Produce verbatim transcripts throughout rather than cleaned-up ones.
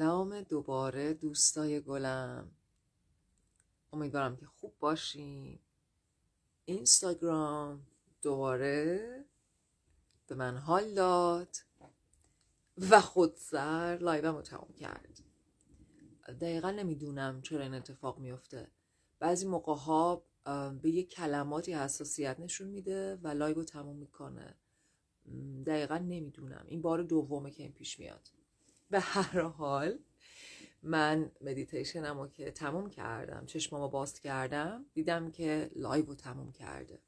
سلام دوباره دوستای گلم، امیدوارم که خوب باشین. اینستاگرام دوباره به من حال داد و خودسر لایوم رو تموم کرد. دقیقا نمیدونم چرا این اتفاق میفته. بعضی موقع ها به یک کلماتی حساسیت نشون میده و لایو رو تموم میکنه. دقیقا نمیدونم، این بار دومه که این پیش میاد. به هر حال من مدیتیشنم رو که تموم کردم، چشمامو باز کردم، دیدم که لایو رو تموم کرده.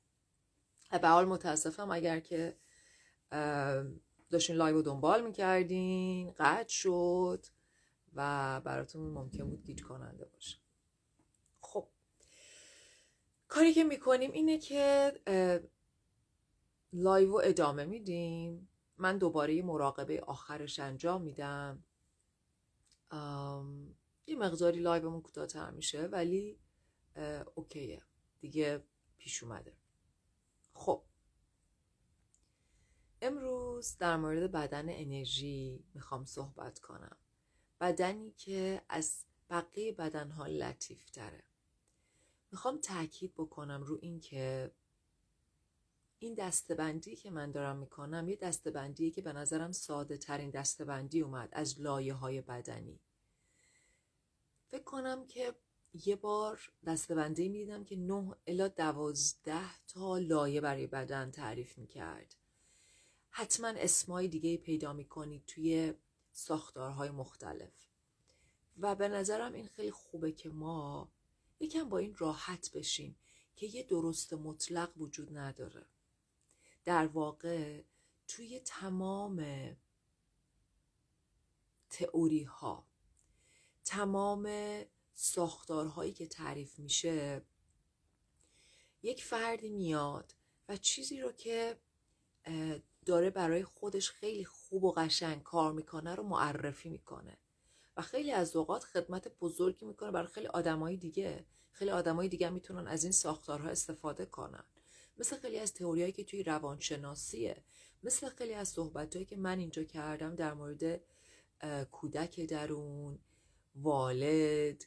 به حال متاسفم اگر که داشتین لایو رو دنبال میکردین قطع شد و براتون ممکن بود گیج کننده باشه. خب کاری که میکنیم اینه که لایو رو ادامه میدیم. من دوباره مراقبه آخرش انجام میدم. یه مقداری لایومون کوتاه‌تر میشه ولی اوکیه دیگه، پیش اومده. خب امروز در مورد بدن انرژی میخوام صحبت کنم. بدنی که از بقیه بدنها لطیف تره. میخوام تاکید بکنم رو این که این دستبندی که من دارم میکنم یه دستبندیه که به نظرم ساده ترین دستبندی اومد از لایه های بدنی. فکر کنم که یه بار دستبندی میدیدم که نه الی دوازده تا لایه برای بدن تعریف میکرد. حتما اسمای دیگه پیدا میکنید توی ساختارهای مختلف و به نظرم این خیلی خوبه که ما یکم با این راحت بشیم که یه درست مطلق وجود نداره. در واقع توی تمام تئوری ها، تمام ساختارهایی که تعریف میشه، یک فردی میاد و چیزی رو که داره برای خودش خیلی خوب و قشنگ کار میکنه رو معرفی میکنه و خیلی از اوقات خدمت بزرگی میکنه برای خیلی آدمای دیگه. خیلی آدمای دیگه میتونن از این ساختارها استفاده کنن، مثل خیلی از تئوریایی که توی روانشناسیه، مثل خیلی از صحبتایی که من اینجا کردم در مورد کودک درون، والد،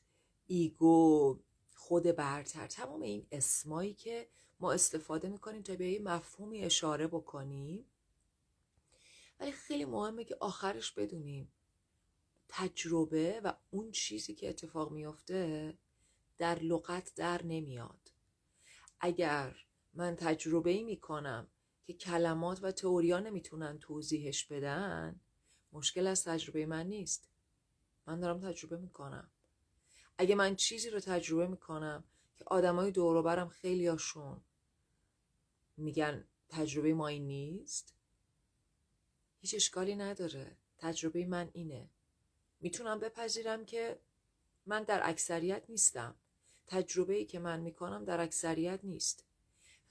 ایگو، خود برتر، تمام این اسمایی که ما استفاده میکنیم تا به یه مفهومی اشاره بکنیم. ولی خیلی مهمه که آخرش بدونیم تجربه و اون چیزی که اتفاق میفته در لغت در نمیاد. اگر من تجربه‌ای میکنم که کلمات و تئوریا نمیتونن توضیحش بدن، مشکل از تجربه من نیست. من دارم تجربه میکنم. اگه من چیزی رو تجربه میکنم که آدمای دور و برم خیلی هاشون میگن تجربه ما این نیست، هیچ اشکالی نداره. تجربه من اینه. میتونم بپذیرم که من در اکثریت نیستم. تجربه‌ای که من میکنم در اکثریت نیست.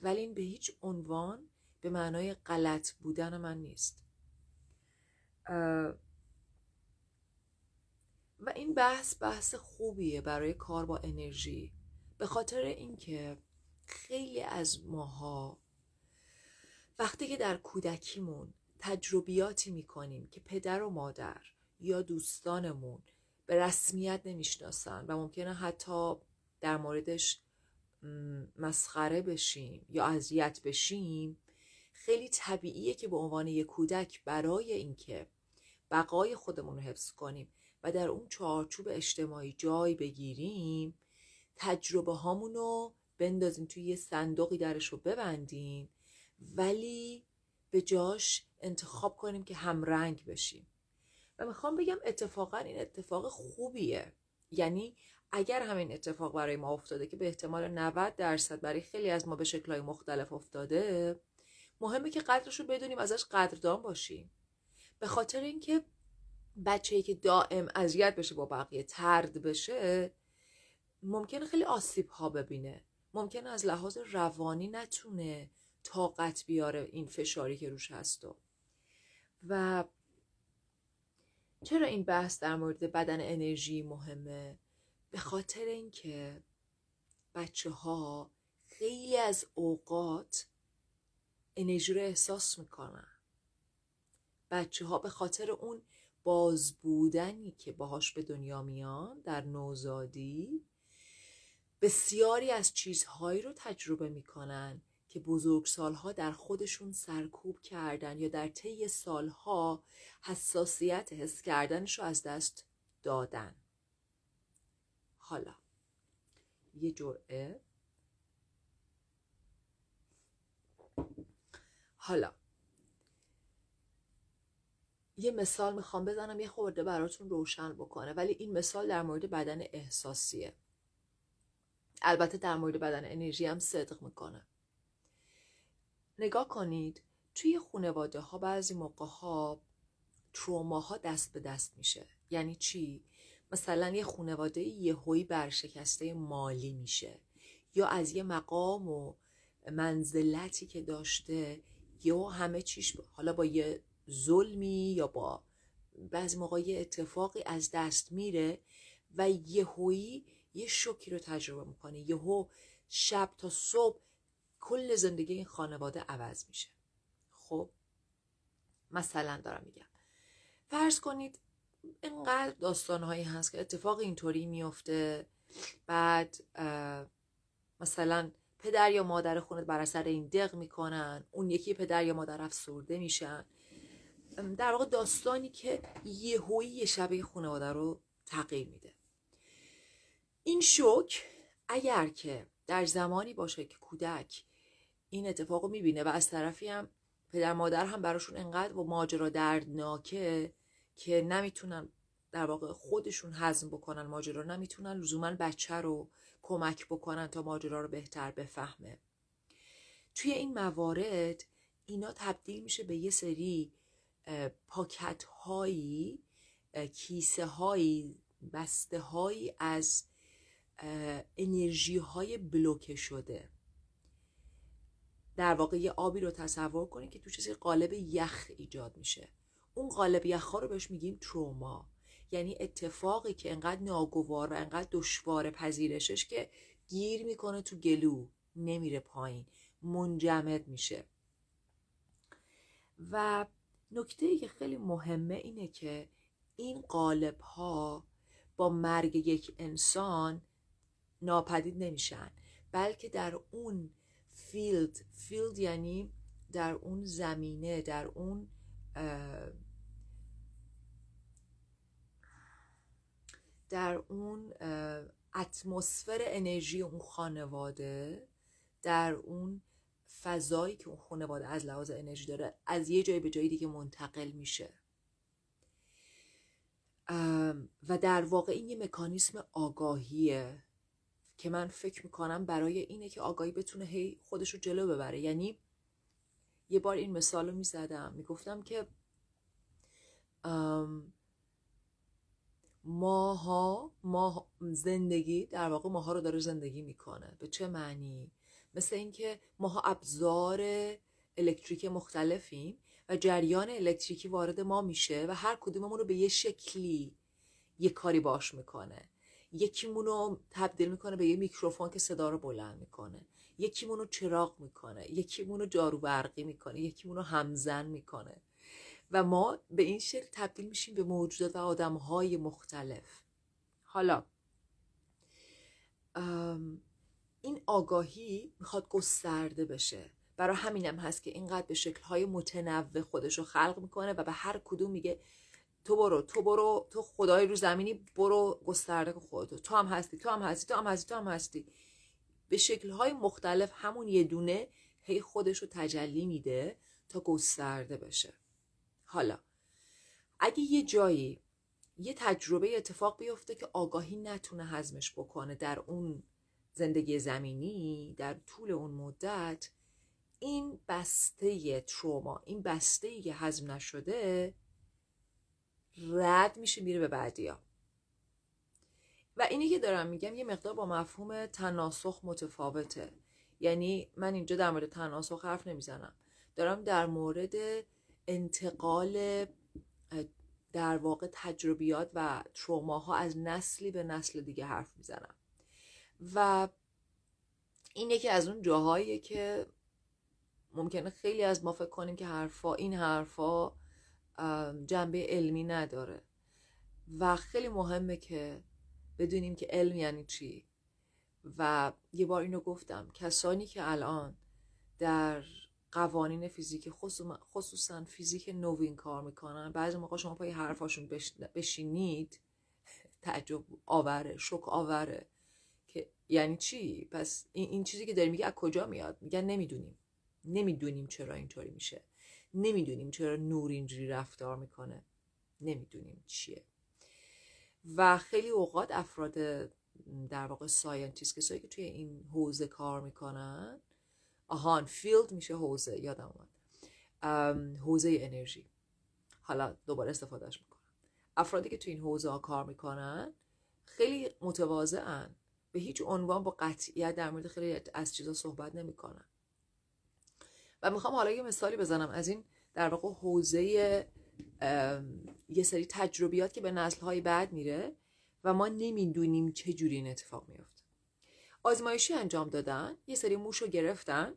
ولی این به هیچ عنوان به معنای غلط بودن من نیست. و این بحث بحث خوبیه برای کار با انرژی، به خاطر اینکه خیلی از ماها وقتی که در کودکیمون تجربیاتی میکنیم که پدر و مادر یا دوستانمون به رسمیت نمیشناسن و ممکنه حتی در موردش مسخره بشیم یا اذیت بشیم، خیلی طبیعیه که به عنوان یک کودک برای اینکه بقای خودمون رو حفظ کنیم و در اون چارچوب اجتماعی جای بگیریم، تجربه هامون رو بندازیم توی یه صندوقی درش رو ببندیم، ولی به جاش انتخاب کنیم که همرنگ بشیم. و میخوام بگم اتفاقا این اتفاق خوبیه. یعنی اگر همین اتفاق برای ما افتاده که به احتمال نود درصد برای خیلی از ما به شکل‌های مختلف افتاده، مهمه که قدرش رو بدونیم، ازش قدردان باشیم. به خاطر اینکه بچه‌ای که دائم اذیت بشه، با بقیه طرد بشه، ممکنه خیلی آسیب‌ها ببینه، ممکنه از لحاظ روانی نتونه طاقت بیاره این فشاری که روش هستو. و چرا این بحث در مورد بدن انرژی مهمه؟ به خاطر اینکه بچه‌ها خیلی از اوقات انرژی رو احساس میکنن. بچه‌ها به خاطر اون باز بودنی که باهاش به دنیا میان در نوزادی بسیاری از چیزهایی رو تجربه میکنن که بزرگسالها در خودشون سرکوب کردن یا در طی سالها حساسیت حس کردنش رو از دست دادن. حالا یه جرعه حالا یه مثال میخوام بزنم یه خورده براتون روشن بکنه، ولی این مثال در مورد بدن احساسیه، البته در مورد بدن انرژی هم صدق میکنه. نگاه کنید توی خانواده ها بعضی موقع ها تروما ها دست به دست میشه. یعنی چی؟ مثلا یه خانواده یهویی برشکسته مالی میشه، یا از یه مقام و منزلتی که داشته یا همه چیش حالا با یه ظلمی یا با بعضی موقع یه اتفاقی از دست میره و یهویی یه شوکی رو تجربه میکنه. یهو شب تا صبح کل زندگی این خانواده عوض میشه. خب مثلا دارم میگم فرض کنید اینقدر داستانهایی هست که اتفاق اینطوری میفته، بعد مثلا پدر یا مادر خونه بر اثر این دق میکنن، اون یکی پدر یا مادر افسرده میشن، در واقع داستانی که یهویی یه شبه خانواده رو تغییر میده. این شوک اگر که در زمانی باشه که کودک این اتفاقو میبینه و از طرفی هم پدر مادر هم براشون انقدر و ماجرا دردناکه که نمیتونن در واقع خودشون هضم بکنن ماجرا، نمیتونن لزوما بچه رو کمک بکنن تا ماجرا رو بهتر بفهمه. توی این موارد اینا تبدیل میشه به یه سری پاکت هایی، کیسه هایی، بسته هایی از انرژی های بلوکه شده. در واقع یه آبی رو تصور کنید که تو چیزی قالب یخ ایجاد میشه. اون قالب یخ ها رو بهش میگیم تروما، یعنی اتفاقی که انقدر ناگوار و انقدر دشوار پذیرشش که گیر میکنه تو گلو، نمیره پایین، منجمد میشه. و نکته‌ای که خیلی مهمه اینه که این قالب ها با مرگ یک انسان ناپدید نمیشن، بلکه در اون فیلد، فیلد یعنی در اون زمینه، در اون در اون اتمسفر انرژی اون خانواده، در اون فضایی که اون خانواده از لحاظ انرژی داره، از یه جای به جای دیگه منتقل میشه. و در واقع این یه مکانیسم آگاهیه که من فکر میکنم برای اینه که آگاهی بتونه هی خودشو جلو ببره. یعنی یه بار این مثال رو میزدم، میگفتم که ماها ما زندگی در واقع ماها رو داره زندگی میکنه. به چه معنی؟ مثل این که ماها ابزار الکتریکی مختلفیم و جریان الکتریکی وارد ما میشه و هر کدوممون رو به یه شکلی یه کاری باش میکنه. یکیمون رو تبدیل میکنه به یه میکروفون که صدا رو بلند میکنه، یکیمون رو چراغ میکنه، یکیمون رو جارو برقی میکنه، یکیمون رو همزن میکنه و ما به این شکل تبدیل میشیم به موجودات و آدمهای مختلف. حالا این آگاهی میخواد گسترده بشه، برای همینم هست که اینقدر به شکل‌های متنوع خودش رو خلق میکنه و به هر کدوم میگه تو برو، تو برو، تو خدای رو زمینی، برو گسترده که خودتو، تو هم هستی، تو هم هستی، تو هم هستی، تو هم هستی. به شکل‌های مختلف همون یه دونه هی خودش رو تجلی میده تا گسترده بشه. حالا اگه یه جایی یه تجربه اتفاق بیفته که آگاهی نتونه هضمش بکنه در اون زندگی زمینی، در طول اون مدت این بسته تروما، این بسته‌ای که هضم نشده رد میشه میره به بعدیا. و اینی که دارم میگم یه مقدار با مفهوم تناسخ متفاوته. یعنی من اینجا در مورد تناسخ حرف نمیزنم، دارم در مورد انتقال در واقع تجربیات و تروماها از نسلی به نسل دیگه حرف میزنم. و این یکی از اون جاهاییه که ممکنه خیلی از ما فکر کنیم که حرفا این حرفا جنبه علمی نداره و خیلی مهمه که بدونیم که علم یعنی چی. و یه بار اینو گفتم، کسانی که الان در قوانین فیزیک خصوصا فیزیک نوین کار میکنن، بعضی موقع شما پای حرفاشون بشینید تعجب آوره، شوک آوره که یعنی چی؟ پس این, این چیزی که داری میگه از کجا میاد؟ میگن نمیدونیم، نمیدونیم چرا اینطوری میشه، نمیدونیم چرا نور اینجوری رفتار میکنه، نمیدونیم چیه. و خیلی اوقات افراد در واقع ساینتیست، کسایی که توی این حوزه کار میکنن، آهان فیلد میشه حوزه، یادم اومد، حوزه انرژی، حالا دوباره استفادهش میکنم. افرادی که توی این حوزه ها کار میکنن خیلی متواضعن، به هیچ عنوان با قطعیت در مورد خیلی از چیزا صحبت نمیکنن. و میخوام حالا یه مثالی بزنم از این در واقع حوزه یه سری تجربیات که به نسل‌های بعد میره و ما نمیدونیم چه جوری این اتفاق میفته. آزمایشی انجام دادن، یه سری موش رو گرفتن،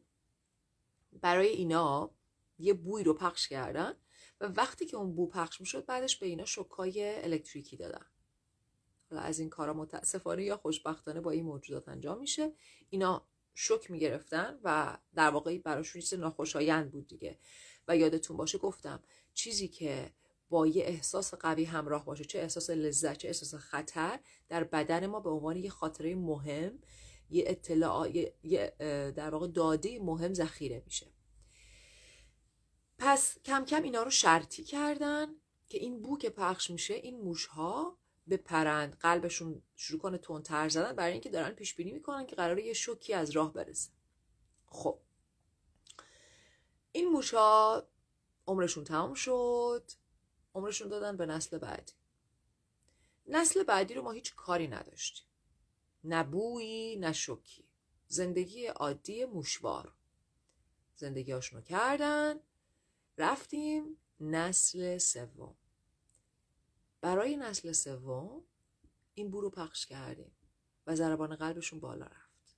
برای اینا یه بوی رو پخش کردن و وقتی که اون بو پخش میشد بعدش به اینا شوک‌های الکتریکی دادن. حالا از این کارا متاسفانه یا خوشبختانه با این موجودات انجام میشه. اینا شوک میگرفتن و در واقع براشون چیز ناخوشایند بود دیگه. و یادتون باشه گفتم چیزی که با یه احساس قوی همراه باشه، چه احساس لذت چه احساس خطر، در بدن ما به عنوان یه خاطره مهم، یه اطلاع، یه در واقع داده مهم ذخیره میشه. پس کم کم اینا رو شرطی کردن که این بو که پخش میشه این موش‌ها بپرند، قلبشون شروع کنه تندتر زدن، برای اینکه دارن پیش بینی میکنن که قراره یه شوکی از راه برسه. خب این موش‌ها عمرشون تمام شد، عمرشون دادن به نسل بعدی. نسل بعدی رو ما هیچ کاری نداشتیم، نه بویی نه شوکی، زندگی عادی موشوار زندگی هاشونو کردن. رفتیم نسل سوم. برای نسل سوم این بو رو پخش کردیم و ضربان قلبشون بالا رفت.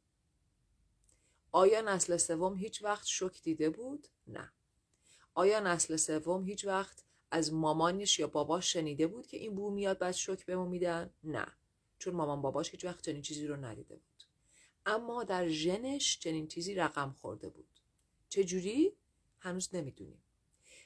آیا نسل سوم هیچ وقت شوک دیده بود؟ نه. آیا نسل سوم هیچ وقت از مامانش یا باباش شنیده بود که این بو میاد بعد شوک بهمون میدن؟ نه، چون مامان باباش هیچ وقت چنین چیزی رو ندیده بود. اما در ژنش چنین چیزی رقم خورده بود. چه جوری؟ هنوز نمیدونیم.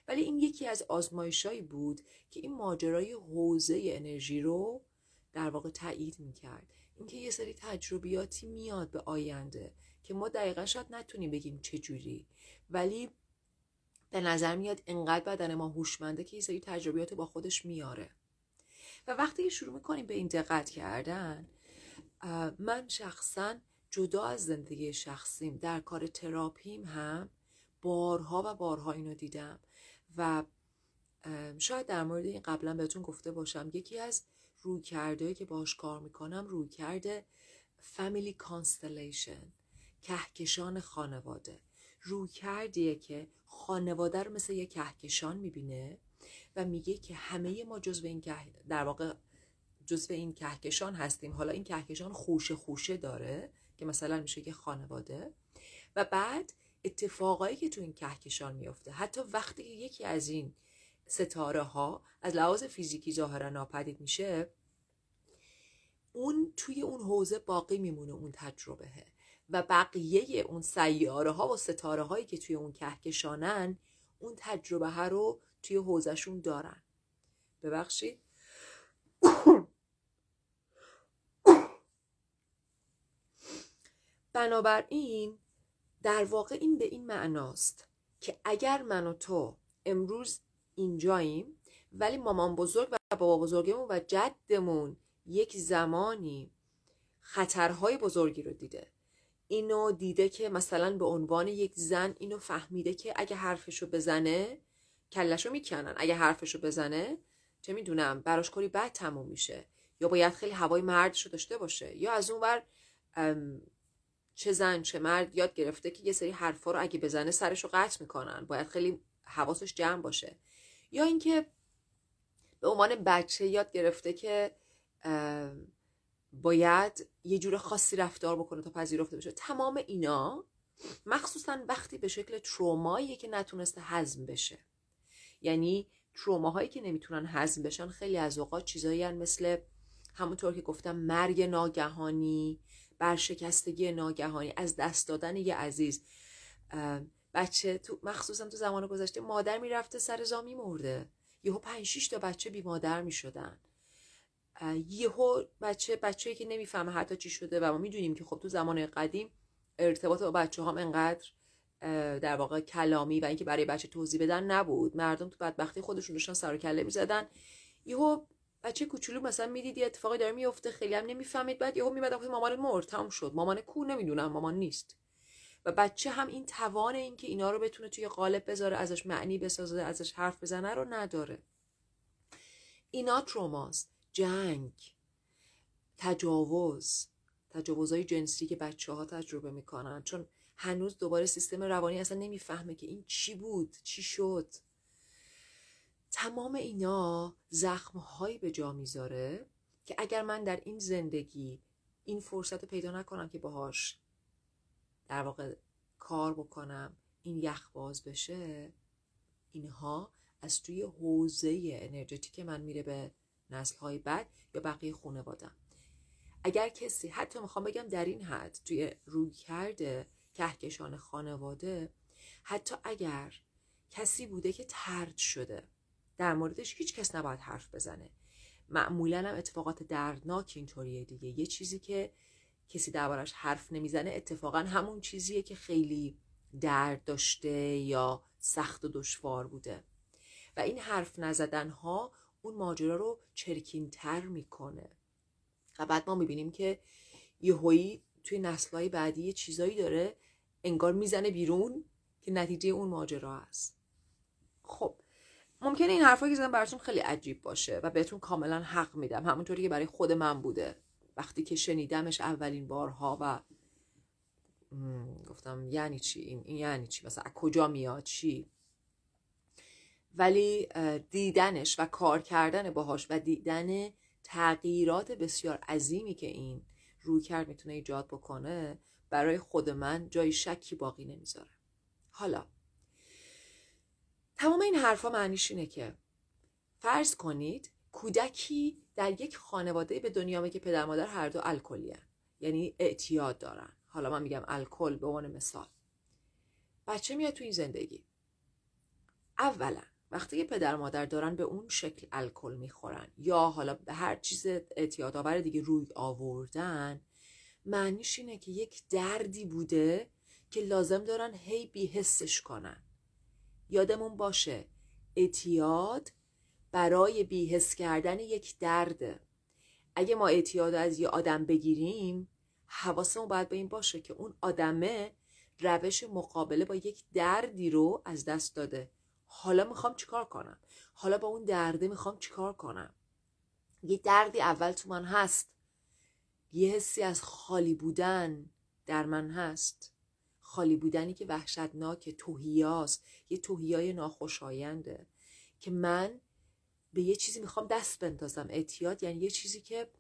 ولی این یکی از آزمایشایی بود که این ماجرای حوزه انرژی رو در واقع تایید میکرد. اینکه یه سری تجربیاتی میاد به آینده که ما دقیقاً شاید نتونیم بگیم چه جوری، ولی به نظر میاد انقدر بدن ما هوشمنده که یه سری تجربیات رو با خودش میاره. و وقتی شروع میکنیم به این دقت کردن، من شخصاً جدا از زندگی شخصیم در کار تراپیم هم بارها و بارها اینو دیدم و شاید در مورد این قبلا بهتون گفته باشم. یکی از رویکردهایی که باهاش کار میکنم رویکرد فامیلی کانستلیشن، کهکشان خانواده، رویکردیه که خانواده رو مثل یک کهکشان میبینه و میگه که همه ما جزو این که در واقع جزو این کهکشان هستیم. حالا این کهکشان خوشه خوشه داره که مثلا میشه که خانواده، و بعد اتفاقایی که تو این کهکشان میفته، حتی وقتی یکی از این ستاره ها از لحاظ فیزیکی ظاهرا ناپدید میشه، اون توی اون حوزه باقی میمونه، اون تجربهه، و بقیه اون سیاره ها و ستاره هایی که توی اون کهکشانن اون تجربه ها رو توی حوزهشون دارن. ببخشید بنابراین در واقع این به این معناست که اگر من و تو امروز اینجاییم ولی مامان بزرگ و بابا بزرگمون و جدمون یک زمانی خطرهای بزرگی رو دیده، اینو دیده که مثلا به عنوان یک زن اینو فهمیده که اگه حرفشو بزنه کلشو میکنن، اگه حرفشو بزنه چه میدونم براش کاری بد تموم میشه، یا باید خیلی هوای مردشو داشته باشه، یا از اون ور چه زن چه مرد یاد گرفته که یه سری حرفا رو اگه بزنه سرشو قطع میکنن، باید خیلی حواسش جمع باشه، یا اینکه به عنوان بچه یاد گرفته که باید یه جور خاصی رفتار بکنه تا پذیرفته بشه. تمام اینا مخصوصا وقتی به شکل تروماییه که نتونسته هضم بشه، یعنی تروماهایی که نمیتونن هضم بشن خیلی از اوقات چیزایی هن مثل همونطور که گفتم مرگ ناگهانی، برشکستگی ناگهانی، از دست دادن یه عزیز. بچه تو مخصوصا تو زمان گذشته مادر میرفته سر زا میمرده، یهو پنج شش تا بچه بی مادر میشدن، یهو بچه بچه‌ای که نمیفهمه حتی چی شده. و ما میدونیم که خب تو زمان قدیم ارتباط با بچه‌ها هم انقدر در واقع کلامی و اینکه برای بچه توضیح بدن نبود، مردم تو بدبختی خودشون داشتن سر و کله می‌زدن. یهو بچه کوچولو مثلا میدید یه اتفاقی داره میفته، خیلی هم نمیفهمید، بعد یهو میمدن گفتن مامان مرد، تموم شد، مامان کو نمیدونم، مامان نیست. و بچه هم این توان این که اینا رو بتونه توی قالب بذاره، ازش معنی بسازه، ازش حرف بزنه رو نداره. اینا تروماست. جنگ، تجاوز، تجاوزهای جنسی که بچه‌ها تجربه میکنن، چون هنوز دوباره سیستم روانی اصلا نمیفهمه که این چی بود، چی شد. تمام اینا زخم‌هایی به جا میذاره که اگر من در این زندگی این فرصت پیدا نکنم که باهاش در واقع کار بکنم، این یخباز بشه، اینها از توی حوزه انرژتیک من میره به نسل‌های بعد یا بقیه خانواده‌ام. اگر کسی حتی میخوام بگم در این حد توی رویکرد کهکشان خانواده، حتی اگر کسی بوده که طرد شده، در موردش هیچ کس نباید حرف بزنه. معمولاً هم اتفاقات دردناک اینطوریه دیگه. یه چیزی که کسی دربارش حرف نمیزنه اتفاقاً همون چیزیه که خیلی درد داشته یا سخت و دشوار بوده. و این حرف نزدن‌ها اون ماجرا رو چرکین‌تر میکنه. و بعد ما میبینیم که یهویی توی نسل‌های بعدی یه چیزایی داره انگار میزنه بیرون که نتیجه اون ماجرا است. خب ممکنه این حرفایی که زدم براتون خیلی عجیب باشه و بهتون کاملا حق میدم، همونطوری که برای خود من بوده وقتی که شنیدمش اولین بارها و مم... گفتم یعنی چی این, این یعنی چی، مثلا از کجا میاد چی. ولی دیدنش و کار کردن باهاش و دیدن تغییرات بسیار عظیمی که این رویکرد میتونه ایجاد بکنه، برای خود من جای شکی باقی نمیذاره. حالا تمام این حرفا معنیش اینه که فرض کنید کودکی در یک خانواده به دنیا میاد که پدر مادر هر دو الکلیه، یعنی اعتیاد دارن، حالا من میگم الکل به عنوان مثال. بچه میاد تو این زندگی، اولا وقتی که پدر مادر دارن به اون شکل الکل میخورن یا حالا به هر چیز اعتیادآور دیگه روی آوردن، معنیش اینه که یک دردی بوده که لازم دارن هی بی‌حسش کنن. یادمون باشه اعتیاد برای بی‌حس کردن یک درده. اگه ما اعتیاد از یه آدم بگیریم، حواسمون باید به این باشه که اون آدمه روش مقابله با یک دردی رو از دست داده. حالا میخوام چیکار کنم؟ حالا با اون درده میخوام چیکار کنم؟ یه دردی اول تو من هست، یه حسی از خالی بودن در من هست، خالی بودنی که وحشتناکه، تهیاست، یه تهیای ناخوشاینده که من به یه چیزی میخوام دست بندازم. اعتیاد یعنی یه چیزی که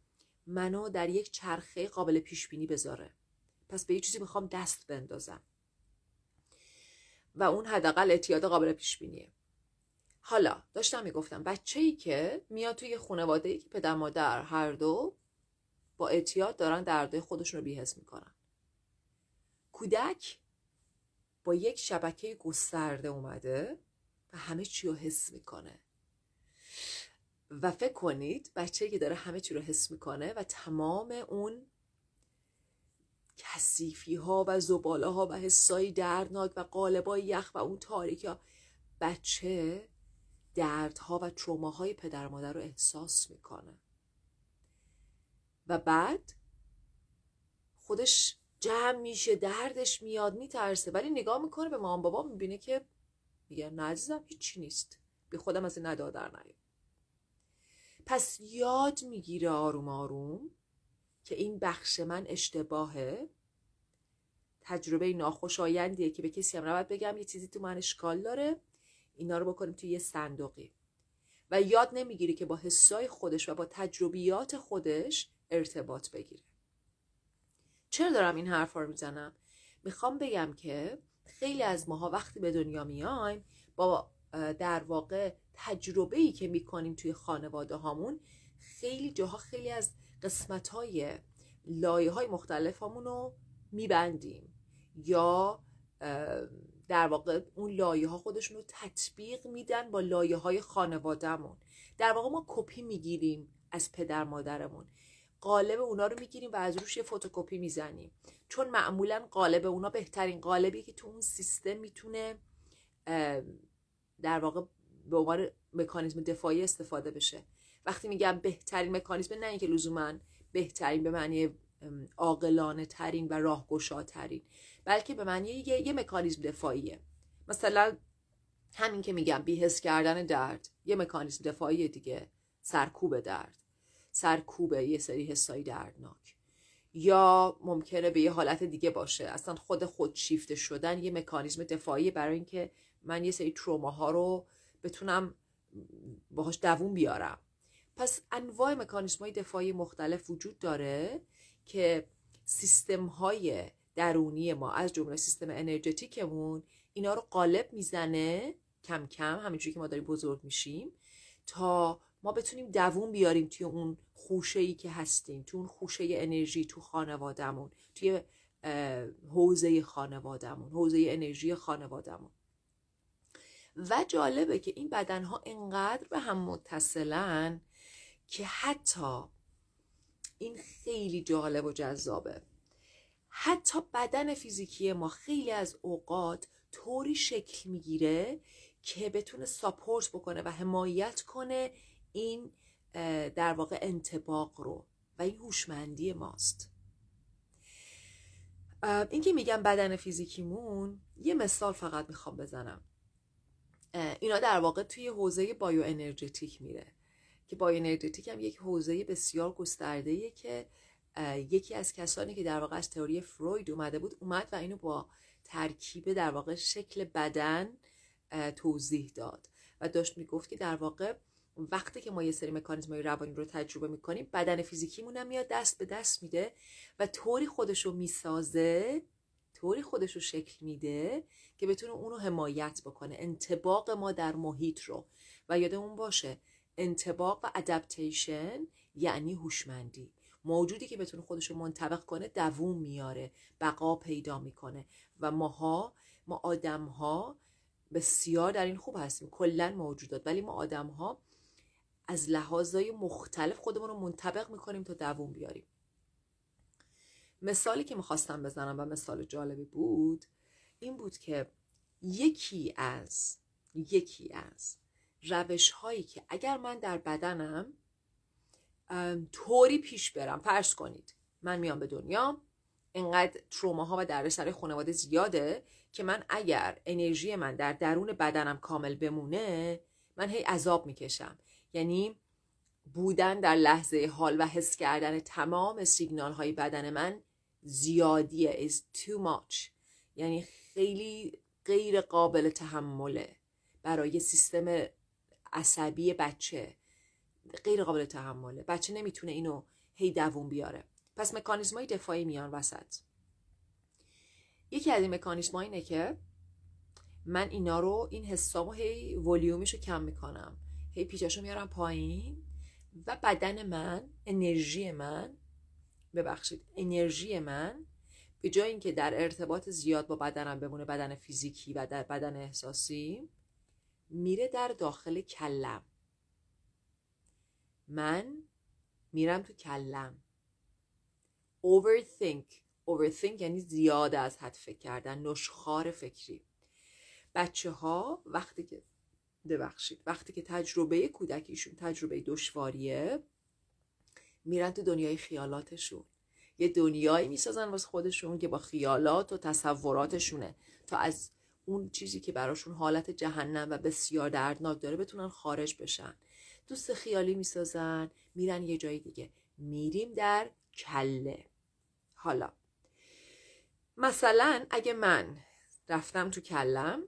منو در یک چرخه قابل پیش بینی بذاره، پس به یه چیزی میخوام دست بندازم و اون حداقل اعتیاد قابل پیش بینیه. حالا داشتم میگفتم بچه‌ای که میاد توی خانواده‌ای که پدر مادر هر دو با اعتیاد دارن دردهای خودشون رو بی‌حس میکنن، کودک با یک شبکه گسترده اومده و همه چی رو حس میکنه. و فکر کنید بچه‌ای که داره همه چی رو حس میکنه و تمام اون کثیفی ها و زباله ها و حسای دردناک و قالبای یخ و اون تاریکی ها، بچه دردها و تروماهای پدر مادر رو احساس میکنه و بعد خودش جمع میشه، دردش میاد، میترسه، ولی نگاه میکنه به مامان بابا، میبینه که میگه نه عزیزم هیچی نیست، بی خودم از این ندا در نیم. پس یاد میگیره آروم آروم که این بخش من اشتباهه، تجربه ناخوشایندیه که به کسی هم نباید بگم، یه چیزی تو من اشکال داره، اینا رو بکنیم توی یه صندوقی. و یاد نمیگیری که با حسای خودش و با تجربیات خودش ارتباط بگیره. چرا دارم این حرفا رو میزنم؟ میخوام بگم که خیلی از ماها وقتی به دنیا میایم با در واقع تجربه‌ای که میکنیم توی خانواده هامون خیلی جاها خیلی از قسمت‌های لایه‌های مختلف هامون رو میبندیم یا در واقع اون لایه ها خودشون رو تطبیق میدن با لایه های خانوادهمون. در واقع ما کپی میگیریم از پدر مادرمون، قالب اونا رو میگیریم و از روش یه فتوکپی میزنیم، چون معمولا قالب اونا بهترین قالبی که تو اون سیستم میتونه در واقع به عنوان مکانیزم دفاعی استفاده بشه. وقتی میگم بهترین مکانیزم، نه اینکه لزوما بهترین به معنی عاقلانه ترین و راهگشا ترین، بلکه به معنی یه, یه مکانیزم دفاعیه. مثلا همین که میگم بی‌حس کردن درد یه مکانیزم دفاعیه دیگه، سرکوب درد، سرکوب یه سری حسای دردناک، یا ممکنه به یه حالت دیگه باشه. اصلا خود خودشیفته شدن یه مکانیزم دفاعیه برای اینکه من یه سری تروماها رو بتونم باهاش دووم بیارم. پس انواع مکانیزم‌های دفاعی مختلف وجود داره که سیستم‌های درونی ما از جمله سیستم انرژتیکمون اینا رو قالب میزنه کم کم، همینجوری که ما داریم بزرگ میشیم، تا ما بتونیم دووم بیاریم توی اون خوشه‌ای که هستیم، توی اون خوشه انرژی، تو خانوادهمون، توی حوزه خانوادهمون، حوزه انرژی خانوادهمون. و جالبه که این بدن‌ها اینقدر به هم متصلن که حتی این خیلی جالب و جذابه، حتی بدن فیزیکی ما خیلی از اوقات طوری شکل میگیره که بتونه ساپورت بکنه و حمایت کنه این در واقع انطباق رو، و این هوشمندی ماست. این که میگم بدن فیزیکیمون، یه مثال فقط میخوام بزنم. اینا در واقع توی حوزه بایو انرژتیک میره که بایو انرژتیک هم یک حوزه بسیار گسترده‌ایه که یکی از کسانی که در واقع از تئوری فروید اومده بود اومد و اینو با ترکیب در واقع شکل بدن توضیح داد و داشت میگفت که در واقع وقتی که ما یه سری مکانیزم‌های روانی رو تجربه میکنیم، بدن فیزیکیمون هم میاد دست به دست میده و طوری خودشو میسازه، طوری خودشو شکل میده که بتونه اونو حمایت بکنه، انطباق ما در محیط رو. و یادمون باشه انطباق و ادپتیشن یعنی هوشمندی. موجودی که بتونه خودشو منطبق کنه دووم میاره، بقا پیدا میکنه. و ماها ما آدم‌ها بسیار در این خوب هستیم، کلا موجودات، ولی ما آدم‌ها از لحاظای مختلف خودمون رو منطبق میکنیم تا دووم بیاریم. مثالی که میخواستم بزنم و مثال جالبی بود این بود که یکی از یکی از روش هایی که اگر من در بدنم طوری پیش برم، فرض کنید من میام به دنیا، اینقدر تروماها و دردسر خانواده زیاده که من اگر انرژی من در درون بدنم کامل بمونه، من هی عذاب میکشم. یعنی بودن در لحظه حال و حس کردن تمام سیگنال های بدن من زیادیه، is too much، یعنی خیلی غیر قابل تحمله. برای سیستم عصبی بچه غیر قابل تحمله، بچه نمیتونه اینو هی دووم بیاره. پس مکانیزم‌های دفاعی میان وسط. یکی از این مکانیزم‌ها اینه که من اینا رو، این حسامو هی ولیومش رو کم میکنم، هی پیچاشو میارم پایین و بدن من، انرژی من، ببخشید انرژی من به جای اینکه در ارتباط زیاد با بدنم بمونه، بدن فیزیکی و بدن احساسی، میره در داخل کلم. من میرم تو کلم، overthink overthink یعنی زیاد از حد فکر کردن، نشخوار فکری. بچه ها وقتی که ببخشید وقتی که تجربه کودکیشون تجربه دشواریه، میرن تو دنیای خیالاتشون، یه دنیایی میسازن واسه خودشون که با خیالات و تصوراتشونه، تا از اون چیزی که براشون حالت جهنم و بسیار دردناک داره بتونن خارج بشن. دوست خیالی میسازن، میرن یه جای دیگه، میریم در کله. حالا مثلا اگه من رفتم تو کلم،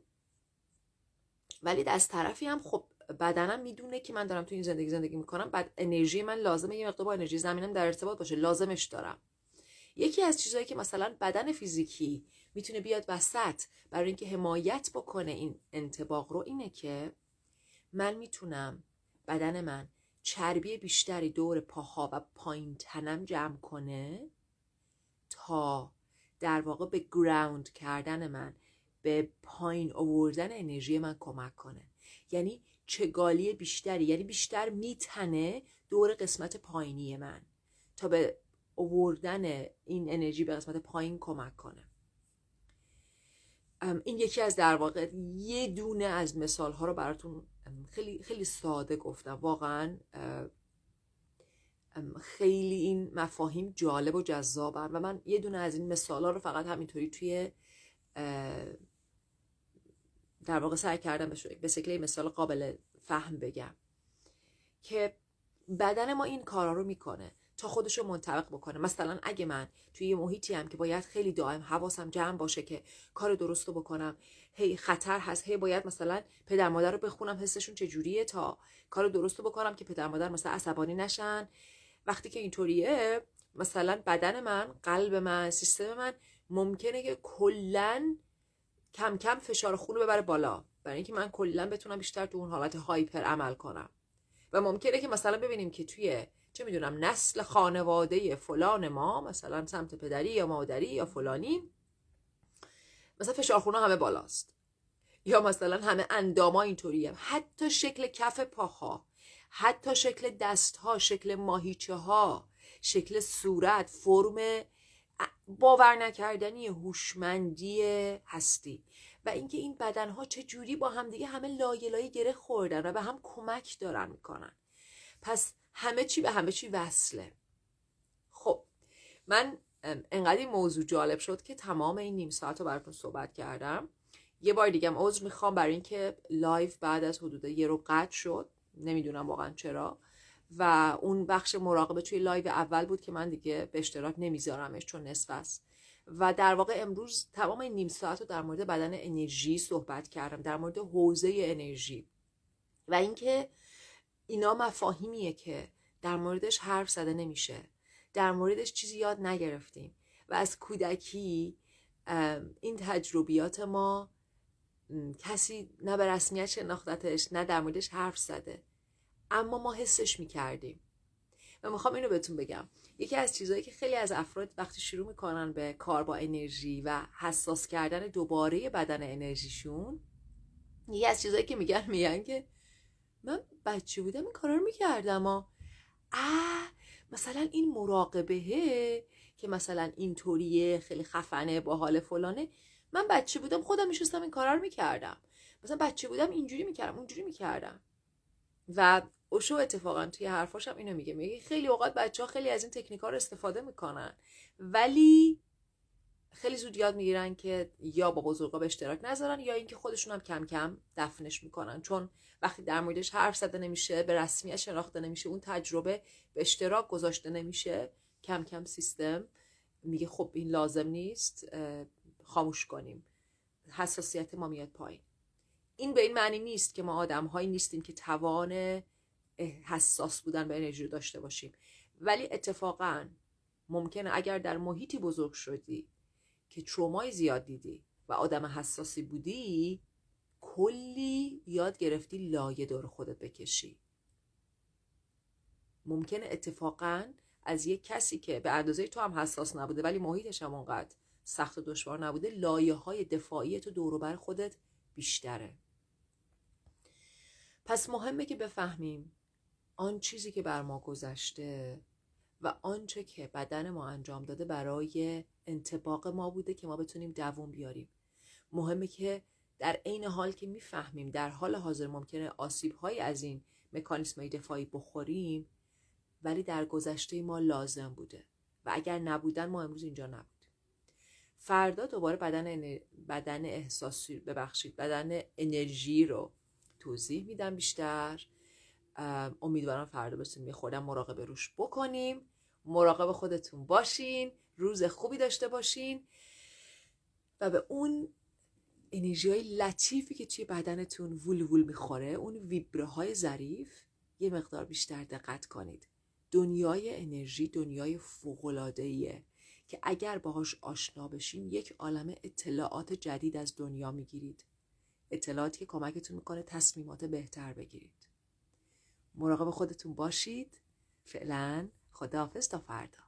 ولی از طرفی هم خب بدنم میدونه که من دارم تو این زندگی زندگی میکنم، بعد انرژی من لازمه یه مقدار با انرژی زمینم در ارتباط باشه، لازمش دارم. یکی از چیزهایی که مثلا بدن فیزیکی میتونه بیاد وسط برای اینکه حمایت بکنه این انطباق رو اینه که من میتونم بدن من چربی بیشتری دور پاها و پایین تنم جمع کنه تا در واقع به گراوند کردن من، به پایین آوردن انرژی من کمک کنه. یعنی چگالی بیشتری، یعنی بیشتر میتنه دور قسمت پایینی من تا به آوردن این انرژی به قسمت پایین کمک کنه. این یکی از در واقع یه دونه از مثال ها رو براتون خیلی خیلی ساده گفتم. واقعا خیلی این مفاهیم جالب و جذابن و من یه دونه از این مثال ها رو فقط همینطوری توی در واقع سعی کردم به شکل یه مثال قابل فهم بگم که بدن ما این کارا رو میکنه تا خودش رو منطبق بکنه. مثلا اگه من توی یه محیطی هم که باید خیلی دائم حواسم جمع باشه که کار درست رو بکنم، هی خطر هست، هی باید مثلا پدر مادر رو بخونم حسشون چجوریه تا کار درست رو بکنم که پدر مادر مثلا عصبانی نشن. وقتی که اینطوریه مثلا بدن من، قلب من، سیستم من ممکنه که کلن کم کم فشار خون رو ببره بالا، برای اینکه من کلن بتونم بیشتر تو اون حالت هایپر عمل کنم. و ممکنه که مثلا ببینیم که توی چه میدونم نسل خانواده فلان ما، مثلا سمت پدری یا مادری یا فلانی، مثلا فشار خون همه بالاست، یا مثلا همه انداما اینطوریه، حتی شکل کف پاها، حتی شکل دستها، شکل ماهیچه ها، شکل صورت، فرم باور نکردنی هوشمندی هستی و اینکه این بدنها چه جوری با هم دیگه همه لایه لایه گره خوردن و به هم کمک دارن میکنن. پس همه چی به همه چی وصله. خب من انقدر این موضوع جالب شد که تمام این نیم ساعت رو براتون صحبت کردم. یه بار دیگه هم عذر میخوام برای اینکه لایف بعد از حدود یه رو قطع شد، نمیدونم واقعا چرا، و اون بخش مراقبه توی لایو اول بود که من دیگه به اشتراک نمیذارمش چون نصف است. و در واقع امروز تمام این نیم ساعت رو در مورد بدن انرژی صحبت کردم، در مورد حوزه انرژی و اینکه اینا مفاهیمیه که در موردش حرف زده نمیشه، در موردش چیزی یاد نگرفتیم و از کودکی این تجربیات ما کسی نه به رسمیت شناختتش نه در موردش حرف زده، اما ما حسش میکردیم. و میخوام اینو بهتون بگم، یکی از چیزهایی که خیلی از افراد وقتی شروع میکنن به کار با انرژی و حساس کردن دوباره بدن انرژیشون، یکی از چیزهایی که میگن میگن که من بچه بودم این کارا رو میکردم، آه مثلا این مراقبهه که مثلا این طوریه، خیلی خفنه، باحال فلانه، من بچه بودم خودم میشستم این کارا رو میکردم، مثلا بچه بودم اینجوری میکردم اونجوری میکردم. و اوشو اتفاقا توی حرفاش هم اینو میگه، میگه خیلی اوقات بچه‌ها خیلی از این تکنیک‌ها رو استفاده میکنن ولی خیلی زود یاد میگیرن که یا با بزرگا به اشتراک نذارن یا اینکه خودشون هم کم کم دفنش میکنن، چون وقتی در موردش حرف زده نمیشه، به رسمیت شناخته نمیشه، اون تجربه به اشتراک گذاشته نمیشه، کم کم سیستم میگه خب این لازم نیست، خاموش کنیم، حساسیت ما میاد پایین. این به این معنی نیست که ما آدم‌هایی نیستیم که توان حساس بودن به انرژی داشته باشیم، ولی اتفاقاً ممکنه اگر در محیطی بزرگ شدی که ترومای زیاد دیدی و آدم حساسی بودی، کلی یاد گرفتی لایه دور خودت بکشی. ممکنه اتفاقاً از یک کسی که به اندازه تو هم حساس نبوده ولی محیطش هم اونقدر سخت و دشوار نبوده، لایه‌های دفاعی تو دور و بر خودت بیشتره. پس مهمه که بفهمیم آن چیزی که بر ما گذشته و آنچه که بدن ما انجام داده برای انطباق ما بوده که ما بتونیم دوام بیاریم. مهمه که در عین حال که میفهمیم در حال حاضر ممکنه آسیب‌های از این مکانیسم‌های دفاعی بخوریم، ولی در گذشته ما لازم بوده و اگر نبودن ما امروز اینجا نبودیم. فردا دوباره بدن بدن احساسی ببخشید بدن انرژی رو توضیح میدم بیشتر. امیدوارم فردا بتونیم خودم مراقبه روش بکنیم. مراقب خودتون باشین، روز خوبی داشته باشین و به اون انرژی‌های لطیفی که توی بدنتون وول وول میخوره، اون ویبرهای ظریف، یه مقدار بیشتر دقت کنید. دنیای انرژی دنیای فوق‌العاده‌ایه که اگر باهاش آشنا بشین یک عالمه اطلاعات جدید از دنیا میگیرید، اطلاعاتی که کمکتون میکنه تصمیمات بهتر بگیرید. مراقب خودتون باشید. فعلا خداحافظ تا فردا.